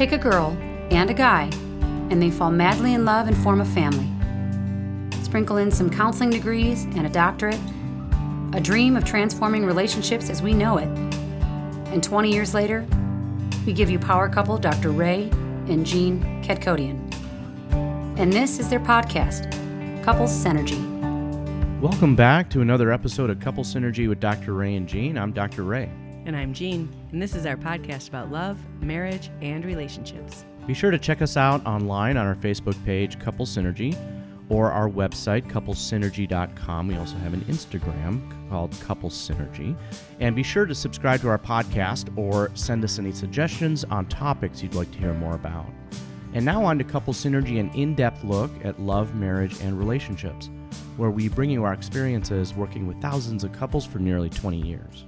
Take a girl and a guy, and they fall madly in love and form a family. Sprinkle in some counseling degrees and a doctorate, a dream of transforming relationships as we know it. And 20 years later, we give you power couple Dr. Ray and Jean Ketkodian. And this is their podcast, Couples Synergy. Welcome back to another episode of Couples Synergy with Dr. Ray and Jean. I'm Dr. Ray. And I'm Jean. And this is our podcast about love, marriage, and relationships. Be sure to check us out online on our Facebook page, Couples Synergy, or our website, couplesynergy.com. We also have an Instagram called Couples Synergy. And be sure to subscribe to our podcast or send us any suggestions on topics you'd like to hear more about. And now on to Couples Synergy, an in-depth look at love, marriage, and relationships, where we bring you our experiences working with thousands of couples for nearly 20 years.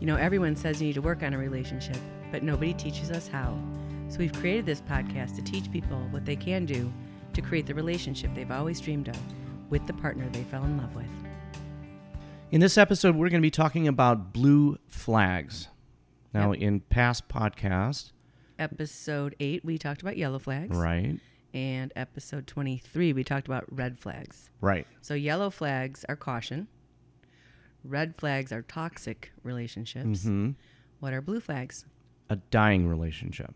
You know, everyone says you need to work on a relationship, but nobody teaches us how. So we've created this podcast to teach people what they can do to create the relationship they've always dreamed of with the partner they fell in love with. In this episode, we're going to be talking about blue flags. Now, in past podcasts, Episode 8, we talked about yellow flags. Right. And episode 23, we talked about red flags. Right. So yellow flags are caution. Red flags are toxic relationships. Mm-hmm. What are blue flags? A dying relationship.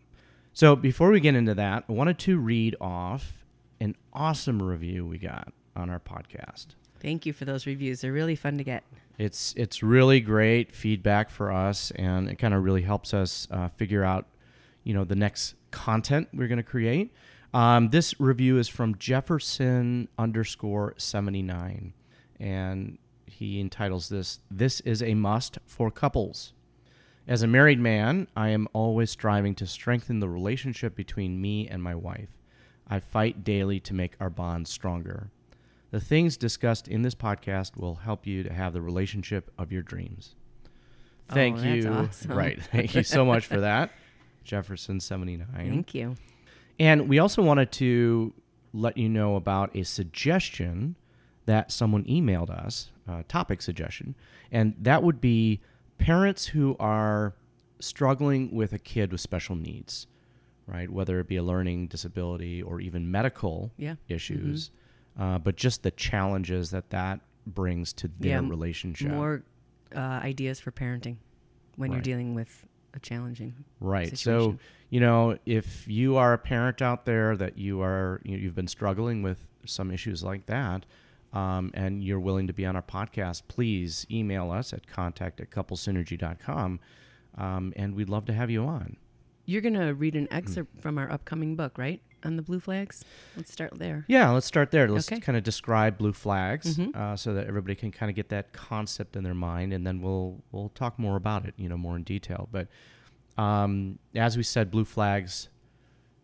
So before we get into that, I wanted to read off an awesome review we got on our podcast. Thank you for those reviews. They're really fun to get. It's really great feedback for us, and it kind of really helps us figure out, you know, the next content we're going to create. This review is from Jefferson_79, and he entitles this is a must for couples. As a married man, I am always striving to strengthen the relationship between me and my wife. I fight daily to make our bond stronger. The things discussed in this podcast will help you to have the relationship of your dreams. Thank you. That's awesome. Right. Thank you so much for that, Jefferson79. Thank you. And we also wanted to let you know about a suggestion that someone emailed us, a topic suggestion, and that would be parents who are struggling with a kid with special needs, right? Whether it be a learning disability or even medical issues, but just the challenges that brings to their relationship. More ideas for parenting when you're dealing with a challenging situation. So, you know, if you are a parent out there that you've been struggling with some issues like that, and you're willing to be on our podcast, please email us at contact@couplesynergy.com, and we'd love to have you on. You're going to read an excerpt from our upcoming book, right, on the blue flags? Let's start there. Yeah, let's start there. Let's kind of describe blue flags so that everybody can kind of get that concept in their mind, and then we'll talk more about it, you know, more in detail. But as we said, blue flags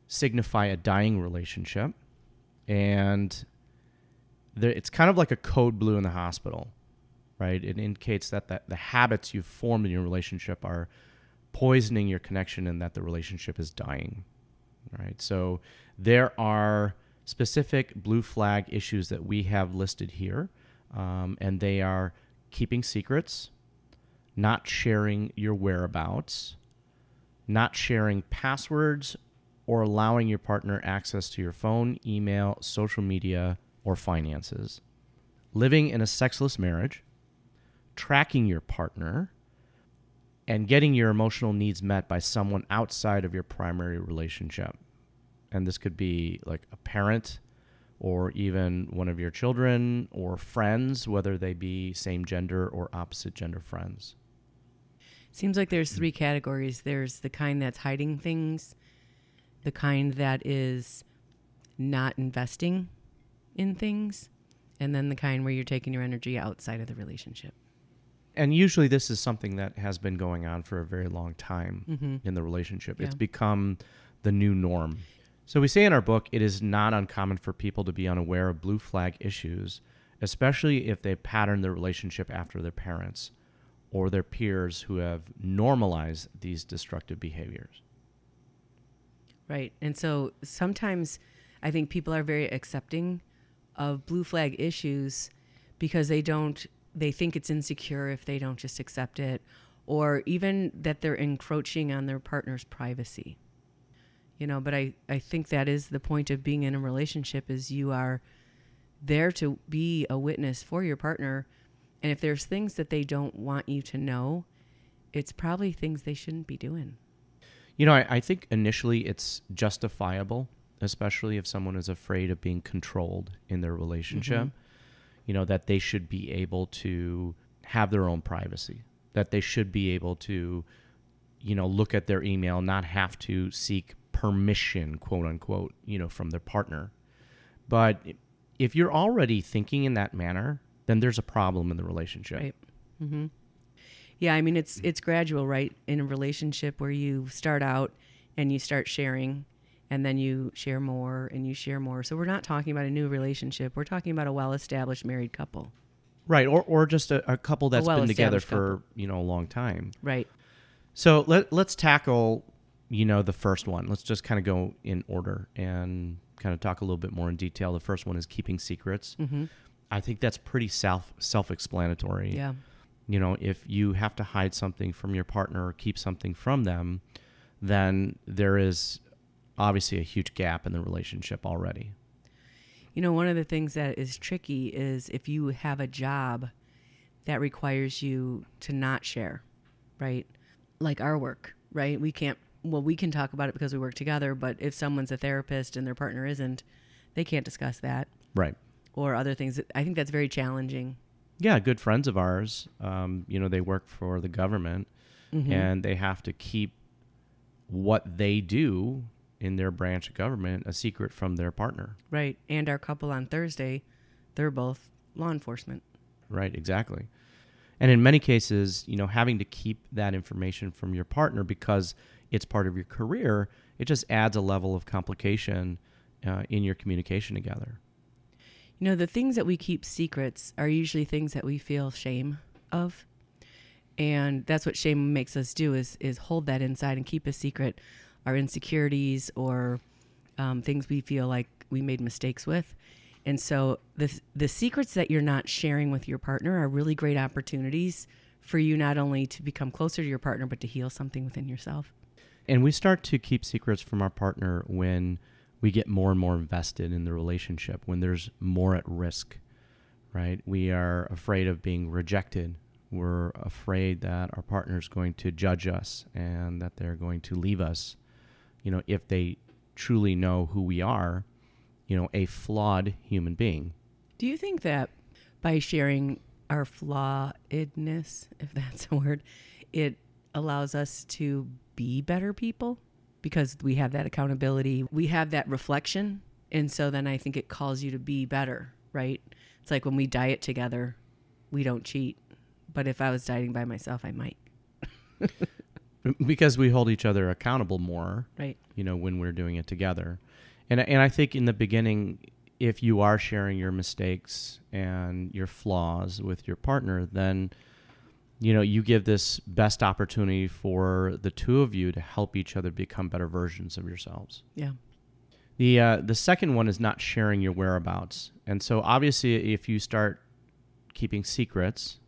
signify a dying relationship, and it's kind of like a code blue in the hospital, right? It indicates that the habits you've formed in your relationship are poisoning your connection and that the relationship is dying, right? So there are specific blue flag issues that we have listed here, and they are keeping secrets, not sharing your whereabouts, not sharing passwords, or allowing your partner access to your phone, email, social media, or finances, living in a sexless marriage, tracking your partner, and getting your emotional needs met by someone outside of your primary relationship. And this could be like a parent or even one of your children or friends, whether they be same gender or opposite gender friends. Seems like there's three categories. There's the kind that's hiding things, the kind that is not investing in things, and then the kind where you're taking your energy outside of the relationship. And usually this is something that has been going on for a very long time in the relationship. Yeah. It's become the new norm. So we say in our book, it is not uncommon for people to be unaware of blue flag issues, especially if they pattern their relationship after their parents or their peers who have normalized these destructive behaviors. Right. And so sometimes I think people are very accepting of blue flag issues because they think it's insecure if they don't just accept it, or even that they're encroaching on their partner's privacy. You know, but I think that is the point of being in a relationship, is you are there to be a witness for your partner. And if there's things that they don't want you to know, it's probably things they shouldn't be doing. You know, I think initially it's justifiable, especially if someone is afraid of being controlled in their relationship, mm-hmm. you know, that they should be able to have their own privacy, that they should be able to, you know, look at their email, not have to seek permission, quote unquote, you know, from their partner. But if you're already thinking in that manner, then there's a problem in the relationship. Right. Mm-hmm. Yeah, I mean, it's gradual, right? In a relationship where you start out and you start sharing, and then you share more and you share more. So we're not talking about a new relationship. We're talking about a well-established married couple. Right, or just a couple that's been together for, you know, a long time. Right. So let's tackle, you know, the first one. Let's just kind of go in order and kind of talk a little bit more in detail. The first one is keeping secrets. Mm-hmm. I think that's pretty self-explanatory. Yeah. You know, if you have to hide something from your partner or keep something from them, then there is obviously a huge gap in the relationship already. You know, one of the things that is tricky is if you have a job that requires you to not share, right? Like our work, right? We can talk about it because we work together, but if someone's a therapist and their partner isn't, they can't discuss that. Right. Or other things. I think that's very challenging. Yeah, good friends of ours, you know, they work for the government, mm-hmm. and they have to keep what they do in their branch of government a secret from their partner. Right. And our couple on Thursday, they're both law enforcement. Right, exactly. And in many cases, you know, having to keep that information from your partner because it's part of your career, it just adds a level of complication in your communication together. You know, the things that we keep secrets are usually things that we feel shame of. And that's what shame makes us do, is hold that inside and keep a secret, our insecurities or things we feel like we made mistakes with. And so the secrets that you're not sharing with your partner are really great opportunities for you not only to become closer to your partner, but to heal something within yourself. And we start to keep secrets from our partner when we get more and more invested in the relationship, when there's more at risk, right? We are afraid of being rejected. We're afraid that our partner's going to judge us and that they're going to leave us. You know, if they truly know who we are, you know, a flawed human being. Do you think that by sharing our flawedness, if that's a word, it allows us to be better people? Because we have that accountability, we have that reflection, and so then I think it calls you to be better, right? It's like when we diet together, we don't cheat, but if I was dieting by myself, I might. Because we hold each other accountable more, right? You know, when we're doing it together. And I think in the beginning, if you are sharing your mistakes and your flaws with your partner, then, you know, you give this best opportunity for the two of you to help each other become better versions of yourselves. Yeah. The second one is not sharing your whereabouts. And so obviously if you start keeping secrets,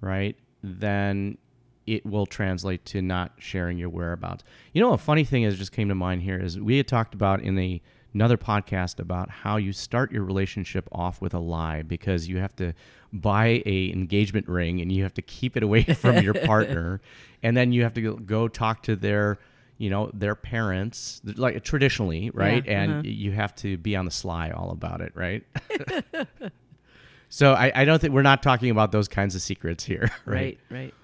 right, then it will translate to not sharing your whereabouts. You know, a funny thing that just came to mind here is we had talked about in another podcast about how you start your relationship off with a lie because you have to buy a engagement ring and you have to keep it away from your partner, and then you have to go talk to their, you know, their parents, like traditionally, right? Yeah, and you have to be on the sly all about it, right? So I don't think we're not talking about those kinds of secrets here, right? Right.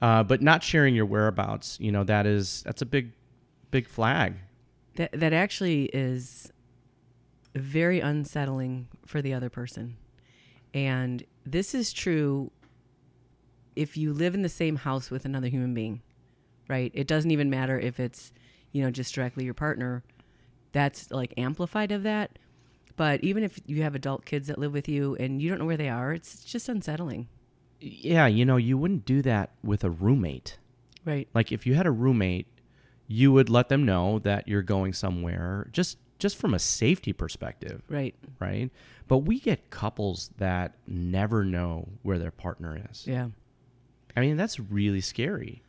But not sharing your whereabouts, you know, that's a big flag. That actually is very unsettling for the other person. And this is true if you live in the same house with another human being, right? It doesn't even matter if it's, you know, just directly your partner. That's like amplified of that. But even if you have adult kids that live with you and you don't know where they are, it's just unsettling. Yeah, you know, you wouldn't do that with a roommate. Right. Like if you had a roommate, you would let them know that you're going somewhere just from a safety perspective. Right. Right. But we get couples that never know where their partner is. Yeah. I mean, that's really scary.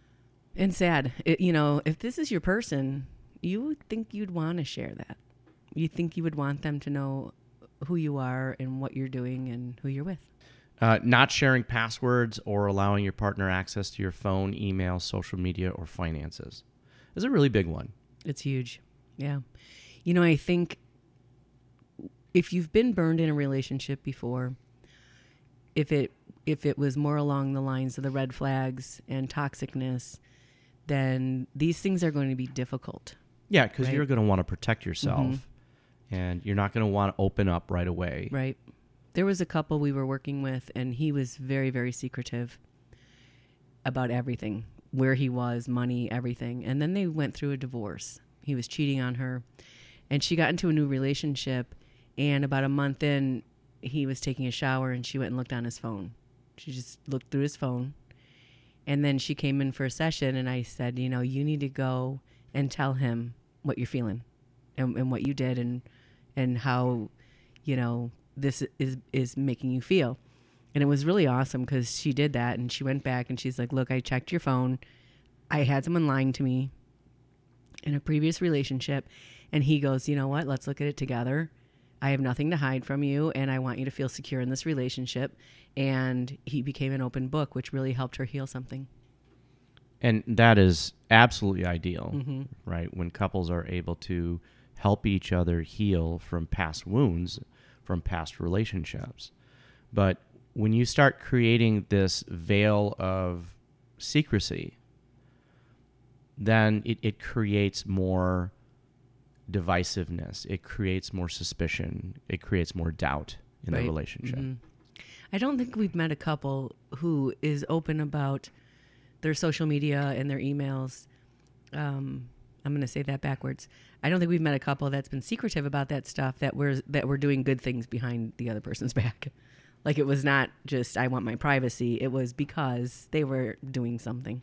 And sad. It, you know, if this is your person, you think you'd want to share that. You think you would want them to know who you are and what you're doing and who you're with. Not sharing passwords or allowing your partner access to your phone, email, social media, or finances is a really big one. It's huge. Yeah. You know, I think if you've been burned in a relationship before, if it was more along the lines of the red flags and toxicness, then these things are going to be difficult. Yeah, because right? You're going to want to protect yourself, mm-hmm. and you're not going to want to open up right away. Right. There was a couple we were working with, and he was very, very secretive about everything, where he was, money, everything. And then they went through a divorce. He was cheating on her, and she got into a new relationship, and about a month in, he was taking a shower, and she went and looked on his phone. She just looked through his phone. And then she came in for a session, and I said, you know, you need to go and tell him what you're feeling and what you did and how, you know, this is making you feel. And it was really awesome because she did that, and she went back, and she's like, look, I checked your phone. I had someone lying to me in a previous relationship. And he goes, you know what? Let's look at it together. I have nothing to hide from you, and I want you to feel secure in this relationship. And he became an open book, which really helped her heal something. And that is absolutely ideal, mm-hmm. right? When couples are able to help each other heal from past wounds, from past relationships. But when you start creating this veil of secrecy, then it creates more divisiveness. It creates more suspicion. It creates more doubt in right. the relationship. Mm-hmm. I don't think we've met a couple who is open about their social media and their emails. I'm going to say that backwards. I don't think we've met a couple that's been secretive about that stuff, that we're doing good things behind the other person's back. Like, it was not just, I want my privacy. It was because they were doing something.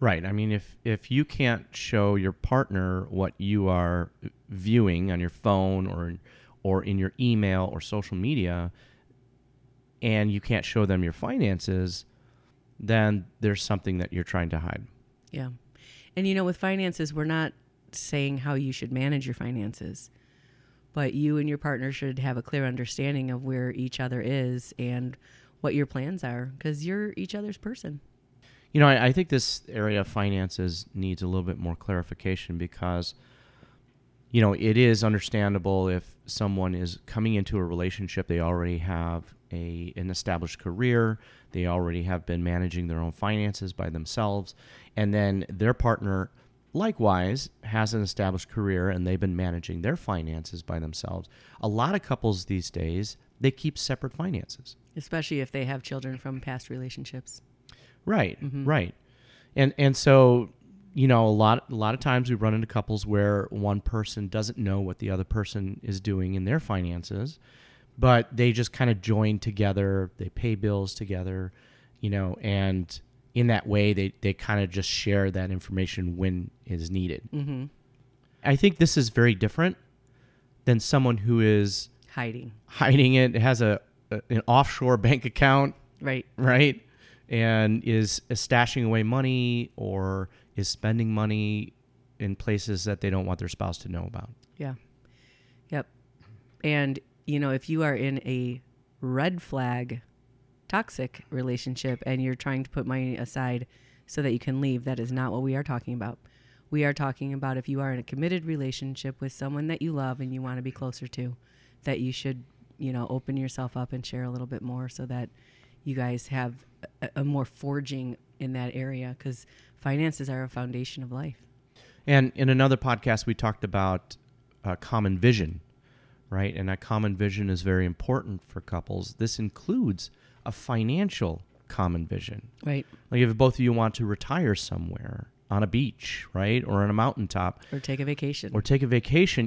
Right. I mean, if you can't show your partner what you are viewing on your phone or in your email or social media, and you can't show them your finances, then there's something that you're trying to hide. Yeah. And, you know, with finances, we're not saying how you should manage your finances, but you and your partner should have a clear understanding of where each other is and what your plans are, because you're each other's person. You know, I think this area of finances needs a little bit more clarification because, you know, it is understandable if someone is coming into a relationship, they already have an established career, they already have been managing their own finances by themselves, and then their partner likewise has an established career and they've been managing their finances by themselves. A lot of couples these days, they keep separate finances. Especially if they have children from past relationships. Right, mm-hmm. right. And so, you know, a lot of times we run into couples where one person doesn't know what the other person is doing in their finances, but they just kind of join together, they pay bills together, you know, and in that way they kind of just share that information when is needed. Mm-hmm. I think this is very different than someone who is hiding it, has an offshore bank account. Right. Right. And is stashing away money or is spending money in places that they don't want their spouse to know about. Yeah. Yep. And, you know, if you are in a red flag toxic relationship and you're trying to put money aside so that you can leave, that is not what we are talking about. We are talking about if you are in a committed relationship with someone that you love and you want to be closer to, that you should, you know, open yourself up and share a little bit more so that you guys have a more forging in that area, because finances are a foundation of life. And in another podcast, we talked about a common vision, right? And a common vision is very important for couples. This includes a financial common vision. Right. Like if both of you want to retire somewhere on a beach, right? Or on a mountaintop. Or take a vacation.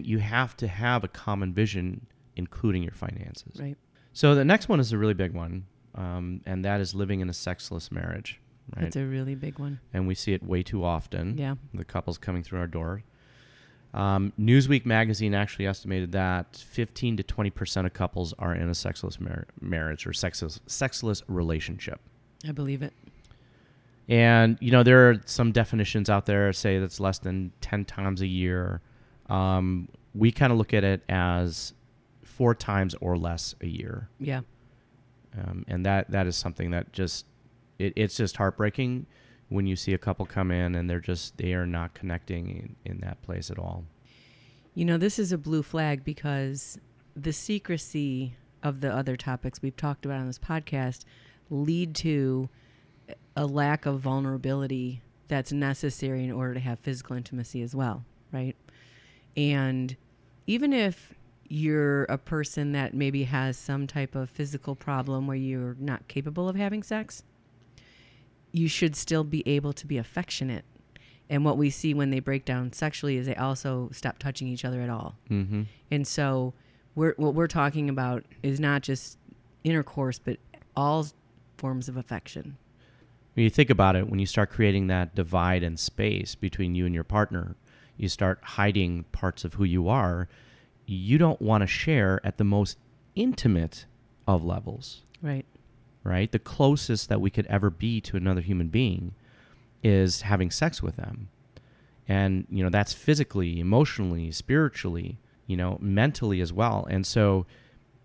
You have to have a common vision, including your finances. Right. So the next one is a really big one. And that is living in a sexless marriage. Right? That's a really big one. And we see it way too often. Yeah. The couples coming through our door. Newsweek magazine actually estimated that 15 to 20% of couples are in a sexless marriage or sexless relationship. I believe it. And, you know, there are some definitions out there, say that's less than 10 times a year. We kind of look at it as 4 times or less a year. Yeah. And that is something that just, it's just heartbreaking when you see a couple come in and they are not connecting in that place at all. You know, this is a blue flag because the secrecy of the other topics we've talked about on this podcast lead to a lack of vulnerability that's necessary in order to have physical intimacy as well, right? And even if you're a person that maybe has some type of physical problem where you're not capable of having sex, you should still be able to be affectionate. And what we see when they break down sexually is they also stop touching each other at all. Mm-hmm. And so what we're talking about is not just intercourse, but all forms of affection. When you think about it, when you start creating that divide and space between you and your partner, you start hiding parts of who you are. You don't want to share at the most intimate of levels. Right. Right? The closest that we could ever be to another human being is having sex with them. And, you know, that's physically, emotionally, spiritually, you know, mentally as well. And so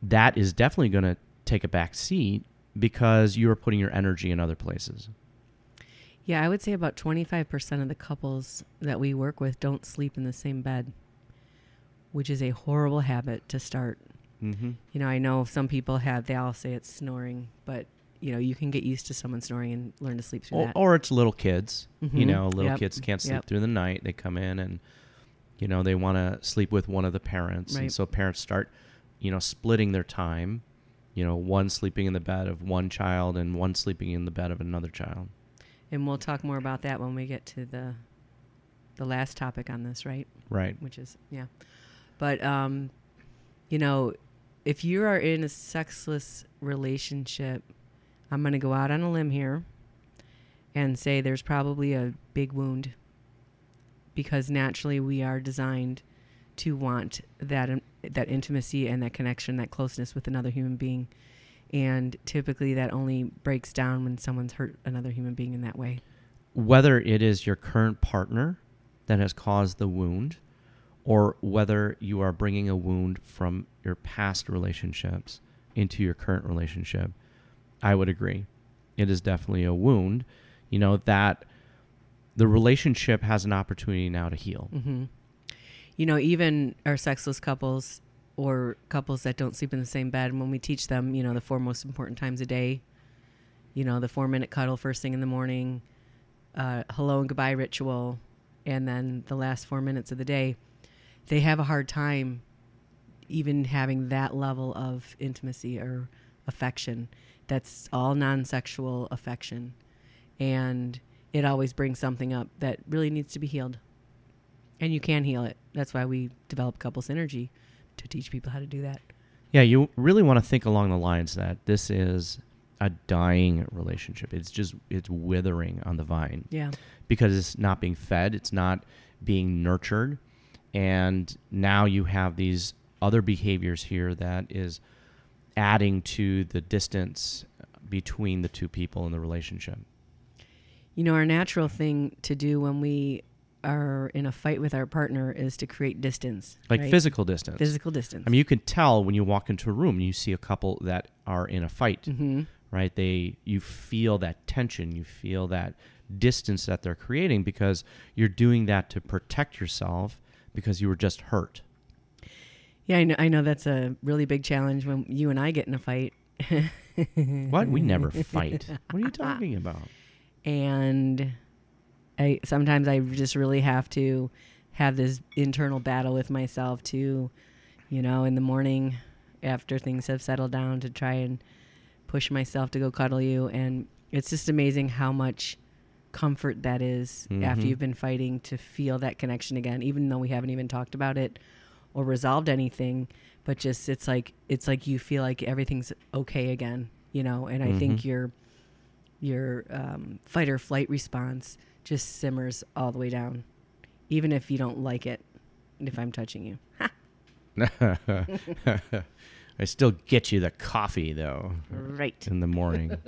that is definitely going to take a back seat because you're putting your energy in other places. Yeah, I would say about 25% of the couples that we work with don't sleep in the same bed, which is a horrible habit to start. Mm-hmm. You know, I know some people they all say it's snoring, but, you know, you can get used to someone snoring and learn to sleep through that. Or it's little kids. Mm-hmm. You know, little kids can't sleep through the night. They come in and, you know, they want to sleep with one of the parents. Right. And so parents start, you know, splitting their time. You know, one sleeping in the bed of one child and one sleeping in the bed of another child. And we'll talk more about that when we get to the last topic on this, right? Right. Which is, yeah. But, you know, if you are in a sexless relationship, I'm going to go out on a limb here and say there's probably a big wound because naturally we are designed to want that intimacy and that connection, that closeness with another human being. And typically that only breaks down when someone's hurt another human being in that way. Whether it is your current partner that has caused the wound or whether you are bringing a wound from your past relationships into your current relationship, I would agree. It is definitely a wound, you know, that the relationship has an opportunity now to heal. Mm-hmm. You know, even our sexless couples or couples that don't sleep in the same bed, when we teach them, you know, the 4 most important times a day, you know, the 4-minute cuddle first thing in the morning, hello and goodbye ritual, and then the last 4 minutes of the day, they have a hard time even having that level of intimacy or affection. That's all non-sexual affection. And it always brings something up that really needs to be healed. And you can heal it. That's why we develop Couples Synergy, to teach people how to do that. Yeah, you really want to think along the lines that this is a dying relationship. It's withering on the vine. Yeah. Because it's not being fed. It's not being nurtured. And now you have these other behaviors here that is adding to the distance between the two people in the relationship. You know, our natural thing to do when we are in a fight with our partner is to create distance. Like, right? Physical distance. Physical distance. I mean, you can tell when you walk into a room and you see a couple that are in a fight, mm-hmm. right? You feel that tension, you feel that distance that they're creating because you're doing that to protect yourself because you were just hurt. Yeah, I know that's a really big challenge when you and I get in a fight. What? We never fight. What are you talking about? And sometimes I just really have to have this internal battle with myself to, you know, in the morning after things have settled down to try and push myself to go cuddle you. And it's just amazing how much comfort that is mm-hmm. after you've been fighting to feel that connection again, even though we haven't even talked about it or resolved anything. But just it's like you feel like everything's okay again, you know, and mm-hmm. I think your fight or flight response just simmers all the way down, even if you don't like it, if I'm touching you. I still get you the coffee, though. Right. In the morning.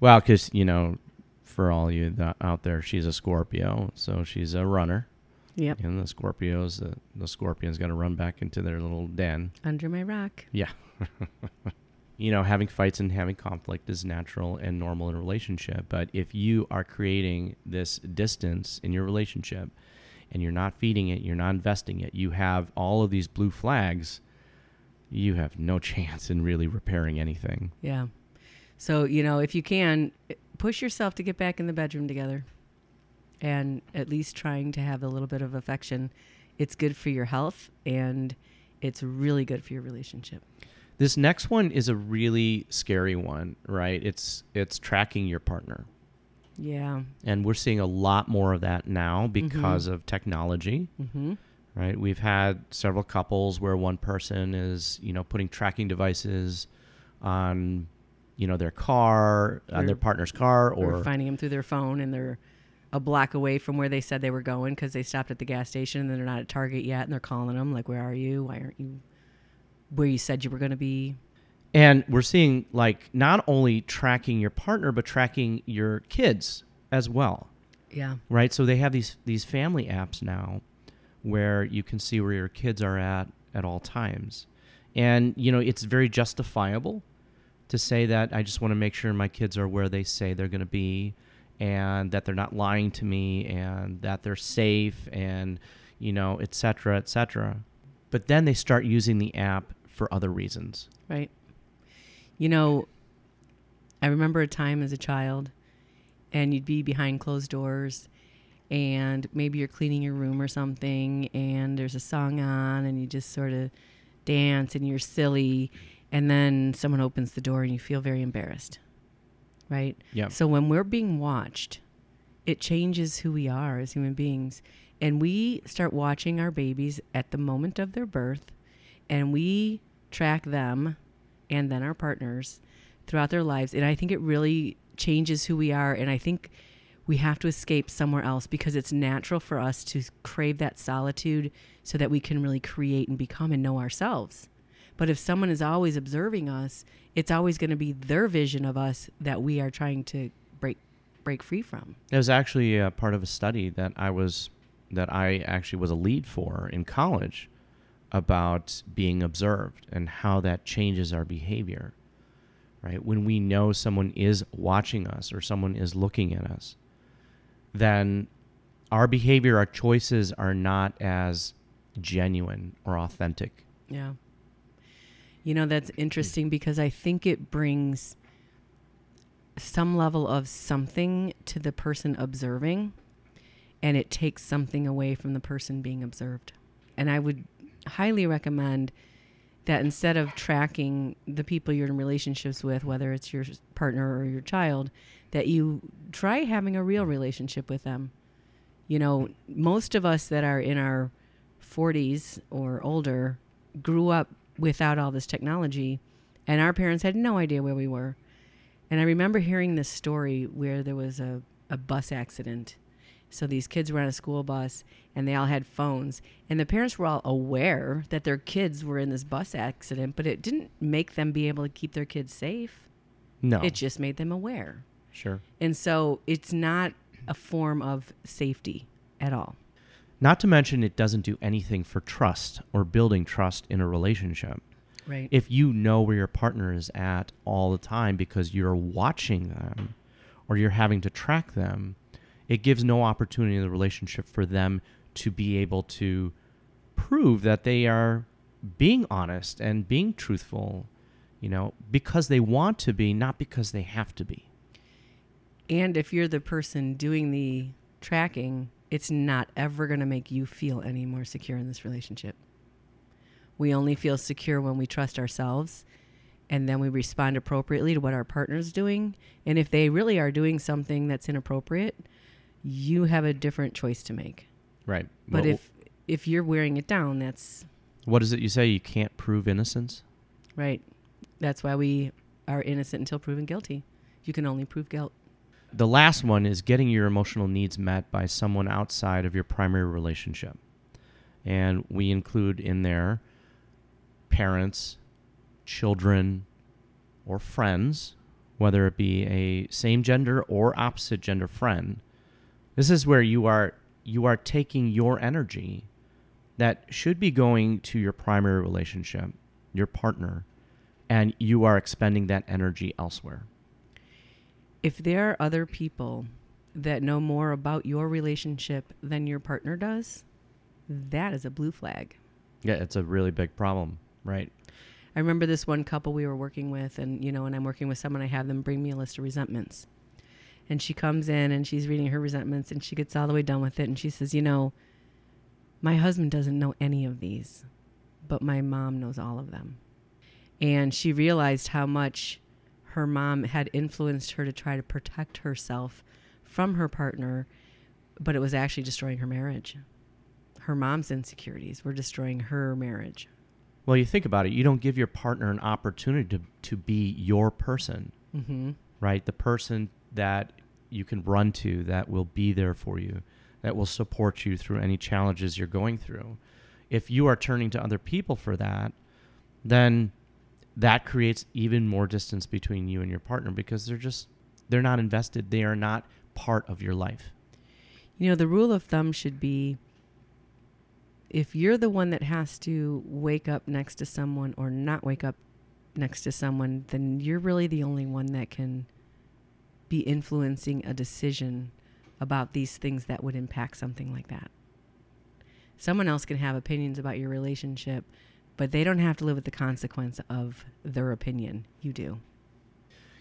Well, because, you know, for all you out there, she's a Scorpio, so she's a runner. Yep. And the Scorpios, the scorpion's got to run back into their little den. Under my rock. Yeah. You know, having fights and having conflict is natural and normal in a relationship. But if you are creating this distance in your relationship and you're not feeding it, you're not investing it, you have all of these blue flags, you have no chance in really repairing anything. Yeah. So, you know, if you can, push yourself to get back in the bedroom together and at least trying to have a little bit of affection. It's good for your health and it's really good for your relationship. This next one is a really scary one, right? It's tracking your partner. Yeah. And we're seeing a lot more of that now because of technology, right? We've had several couples where one person is, you know, putting tracking devices on, you know, their car, on their partner's car, or finding them through their phone, and they're a block away from where they said they were going because they stopped at the gas station and they're not at Target yet, and they're calling them like, where are you? Why aren't you where you said you were going to be? And we're seeing, like, not only tracking your partner, but tracking your kids as well. Yeah. Right? So they have these family apps now where you can see where your kids are at all times. And, you know, it's very justifiable to say that I just want to make sure my kids are where they say they're going to be, and that they're not lying to me, and that they're safe, and, you know, et cetera, et cetera. But then they start using the app for other reasons. Right. You know, I remember a time as a child, and you'd be behind closed doors, and maybe you're cleaning your room or something, and there's a song on, and you just sort of dance, and you're silly, and then someone opens the door, and you feel very embarrassed. Right? Yeah. So when we're being watched, it changes who we are as human beings. And we start watching our babies at the moment of their birth, and we track them and then our partners throughout their lives. And I think it really changes who we are. And I think we have to escape somewhere else because it's natural for us to crave that solitude so that we can really create and become and know ourselves. But if someone is always observing us, it's always going to be their vision of us that we are trying to break free from. It was actually a part of a study that I actually was a lead for in college about being observed and how that changes our behavior, right? When we know someone is watching us or someone is looking at us, then our behavior, our choices are not as genuine or authentic. Yeah. You know, that's interesting because I think it brings some level of something to the person observing, and it takes something away from the person being observed. And I would highly recommend that instead of tracking the people you're in relationships with, whether it's your partner or your child, that you try having a real relationship with them. You know, most of us that are in our 40s or older grew up without all this technology, and our parents had no idea where we were. And I remember hearing this story where there was a bus accident. So these kids were on a school bus, and they all had phones. And the parents were all aware that their kids were in this bus accident, but it didn't make them be able to keep their kids safe. No. It just made them aware. Sure. And so it's not a form of safety at all. Not to mention it doesn't do anything for trust or building trust in a relationship. Right. If you know where your partner is at all the time because you're watching them or you're having to track them, it gives no opportunity in the relationship for them to be able to prove that they are being honest and being truthful, you know, because they want to be, not because they have to be. And if you're the person doing the tracking, it's not ever going to make you feel any more secure in this relationship. We only feel secure when we trust ourselves, and then we respond appropriately to what our partner's doing. And if they really are doing something that's inappropriate, you have a different choice to make. Right. But well, if you're wearing it down, that's... What is it you say? You can't prove innocence? Right. That's why we are innocent until proven guilty. You can only prove guilt. The last one is getting your emotional needs met by someone outside of your primary relationship. And we include in there parents, children, or friends, whether it be a same gender or opposite gender friend, this is where you are taking your energy that should be going to your primary relationship, your partner, and you are expending that energy elsewhere. If there are other people that know more about your relationship than your partner does, that is a blue flag. Yeah, it's a really big problem, right? I remember this one couple we were working with, and when I'm working with someone, I have them bring me a list of resentments. And she comes in and she's reading her resentments and she gets all the way done with it. And she says, my husband doesn't know any of these, but my mom knows all of them. And she realized how much her mom had influenced her to try to protect herself from her partner, but it was actually destroying her marriage. Her mom's insecurities were destroying her marriage. Well, you think about it, you don't give your partner an opportunity to be your person, mm-hmm. right? The person that you can run to, that will be there for you, that will support you through any challenges you're going through. If you are turning to other people for that, then that creates even more distance between you and your partner, because they're not invested. They are not part of your life. The rule of thumb should be, if you're the one that has to wake up next to someone or not wake up next to someone, then you're really the only one that can be influencing a decision about these things that would impact something like that. Someone else can have opinions about your relationship, but they don't have to live with the consequence of their opinion. You do.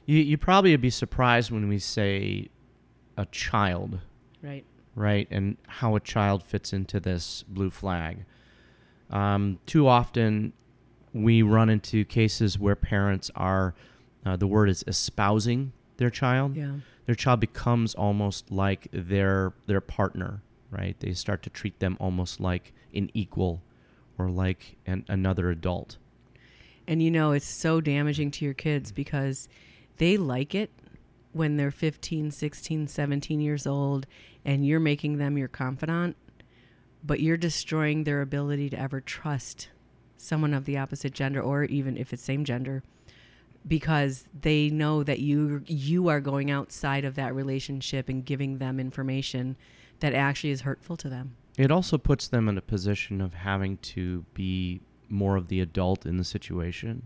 You probably would be surprised when we say a child. Right. Right, and how a child fits into this blue flag. Too often we run into cases where parents are, the word is espousing their child. Yeah. Their child becomes almost like their partner, right? They start to treat them almost like an equal or like another adult. And it's so damaging to your kids, because they like it when they're 15, 16, 17 years old and you're making them your confidant, but you're destroying their ability to ever trust someone of the opposite gender, or even if it's same gender, because they know that you are going outside of that relationship and giving them information that actually is hurtful to them. It also puts them in a position of having to be more of the adult in the situation,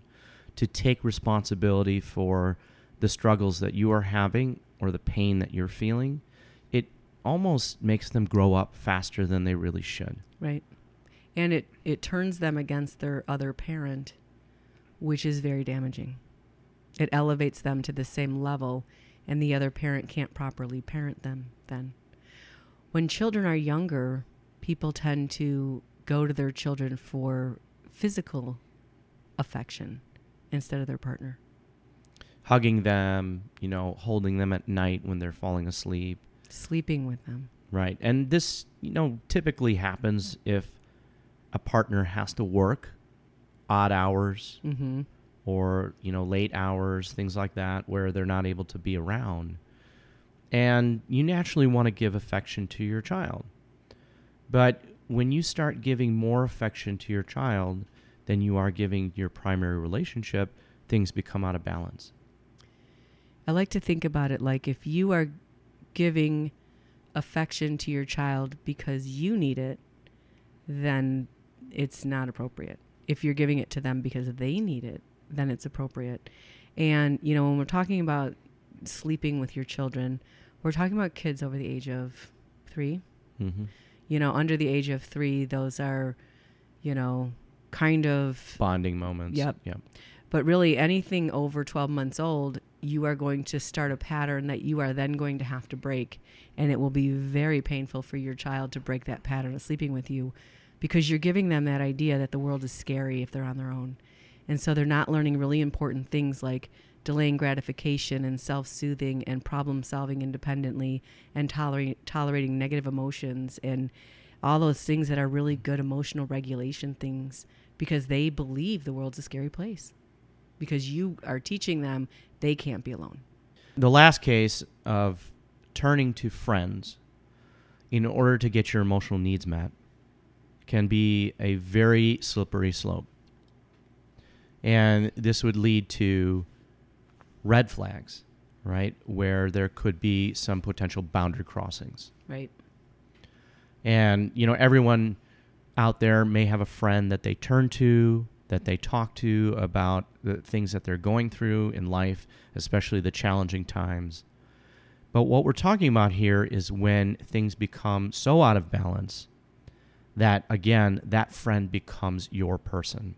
to take responsibility for the struggles that you are having or the pain that you're feeling. It almost makes them grow up faster than they really should. Right. And it turns them against their other parent, which is very damaging. It elevates them to the same level, and the other parent can't properly parent them then. When children are younger, people tend to go to their children for physical affection instead of their partner. Hugging them, holding them at night when they're falling asleep. Sleeping with them. Right. And this, typically happens if a partner has to work odd hours, mm-hmm. or late hours, things like that, where they're not able to be around. And you naturally want to give affection to your child. But when you start giving more affection to your child than you are giving your primary relationship, things become out of balance. I like to think about it like, if you are giving affection to your child because you need it, then it's not appropriate. If you're giving it to them because they need it, then it's appropriate. And, when we're talking about sleeping with your children, we're talking about kids over the age of 3. Mm-hmm. Under the age of 3, those are, kind of bonding moments. Yep. Yep. But really, anything over 12 months old, you are going to start a pattern that you are then going to have to break. And it will be very painful for your child to break that pattern of sleeping with you, because you're giving them that idea that the world is scary if they're on their own. And so they're not learning really important things like delaying gratification and self-soothing and problem-solving independently and tolerating negative emotions and all those things that are really good emotional regulation things, because they believe the world's a scary place, because you are teaching them they can't be alone. The last case of turning to friends in order to get your emotional needs met can be a very slippery slope. And this would lead to red flags, right, where there could be some potential boundary crossings. Right. And, you know, everyone out there may have a friend that they turn to, that they talk to about the things that they're going through in life, especially the challenging times. But what we're talking about here is when things become so out of balance that, again, that friend becomes your person,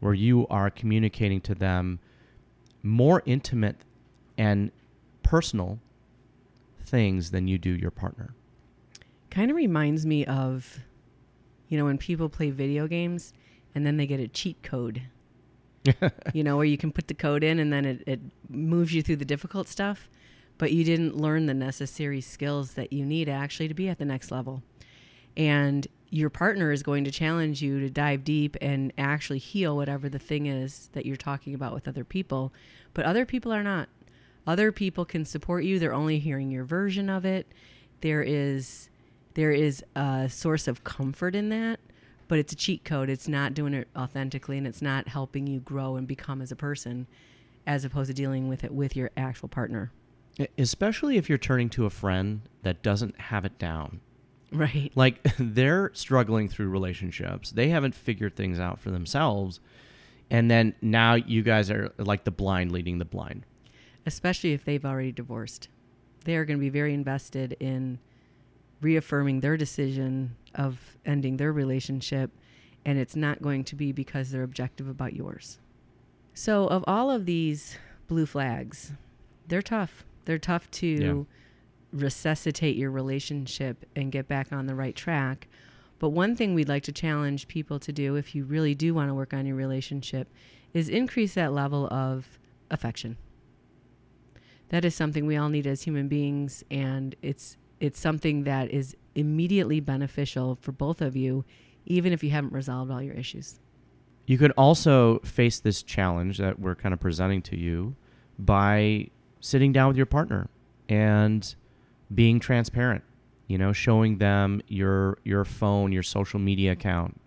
where you are communicating to them more intimate and personal things than you do your partner. Kind of reminds me of, you know, when people play video games and then they get a cheat code, you know, where you can put the code in and then it moves you through the difficult stuff, but you didn't learn the necessary skills that you need actually to be at the next level. And your partner is going to challenge you to dive deep and actually heal whatever the thing is that you're talking about with other people. But other people are not. Other people can support you. They're only hearing your version of it. There is a source of comfort in that, but it's a cheat code. It's not doing it authentically, and it's not helping you grow and become as a person, as opposed to dealing with it with your actual partner. Especially if you're turning to a friend that doesn't have it down. Right. Like, they're struggling through relationships. They haven't figured things out for themselves. And then now you guys are like the blind leading the blind. Especially if they've already divorced. They are going to be very invested in reaffirming their decision of ending their relationship. And it's not going to be because they're objective about yours. So of all of these blue flags, they're tough. They're tough to... Yeah. Resuscitate your relationship and get back on the right track. But one thing we'd like to challenge people to do, if you really do want to work on your relationship, is increase that level of affection. That is something we all need as human beings, and it's something that is immediately beneficial for both of you, even if you haven't resolved all your issues. You could also face this challenge that we're kind of presenting to you by sitting down with your partner and being transparent, you know, showing them your phone, your social media account,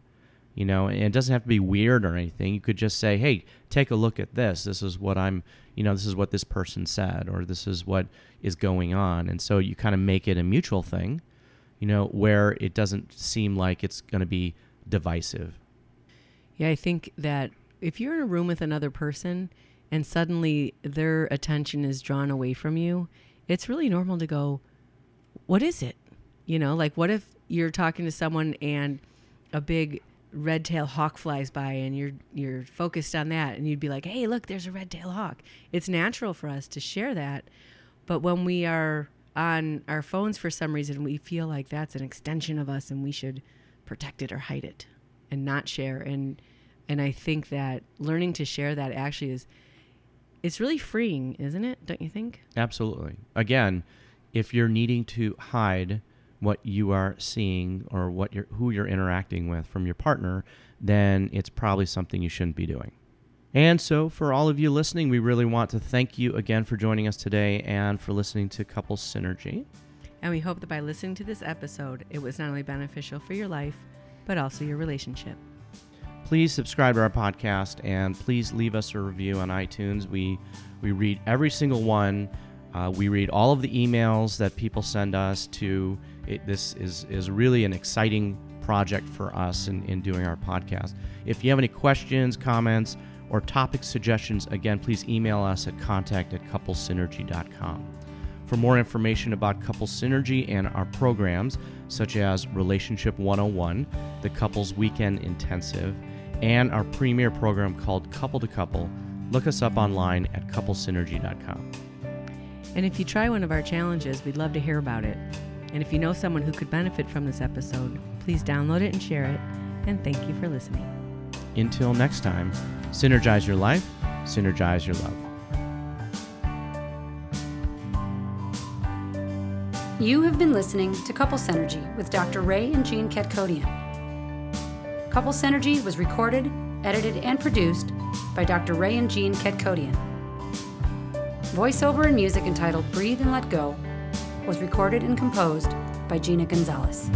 you know, and it doesn't have to be weird or anything. You could just say, hey, take a look at this. This is what I'm, you know, this is what this person said, or this is what is going on. And so you kind of make it a mutual thing, you know, where it doesn't seem like it's going to be divisive. Yeah, I think that if you're in a room with another person and suddenly their attention is drawn away from you, it's really normal to go, what is it? You know, like, what if you're talking to someone and a big red-tailed hawk flies by and you're focused on that, and you'd be like, hey, look, there's a red-tailed hawk. It's natural for us to share that. But when we are on our phones for some reason, we feel like that's an extension of us and we should protect it or hide it and not share. And I think that learning to share that actually is... It's really freeing, isn't it? Don't you think? Absolutely. Again, if you're needing to hide what you are seeing or what who you're interacting with from your partner, then it's probably something you shouldn't be doing. And so for all of you listening, we really want to thank you again for joining us today and for listening to Couples Synergy. And we hope that by listening to this episode, it was not only beneficial for your life, but also your relationship. Please subscribe to our podcast, and please leave us a review on iTunes. We read every single one. We read all of the emails that people send us to. This is really an exciting project for us in doing our podcast. If you have any questions, comments, or topic suggestions, again, please email us at contact@couplesynergy.com. For more information about Couples Synergy and our programs, such as Relationship 101, the Couples Weekend Intensive, and our premier program called Couple to Couple, look us up online at couplesynergy.com. And if you try one of our challenges, we'd love to hear about it. And if you know someone who could benefit from this episode, please download it and share it. And thank you for listening. Until next time, synergize your life, synergize your love. You have been listening to Couples Synergy with Dr. Ray and Jean Ketkodian. Couples Synergy was recorded, edited, and produced by Dr. Ray and Jean Ketkodian. Voiceover and music entitled Breathe and Let Go was recorded and composed by Gina Gonzalez.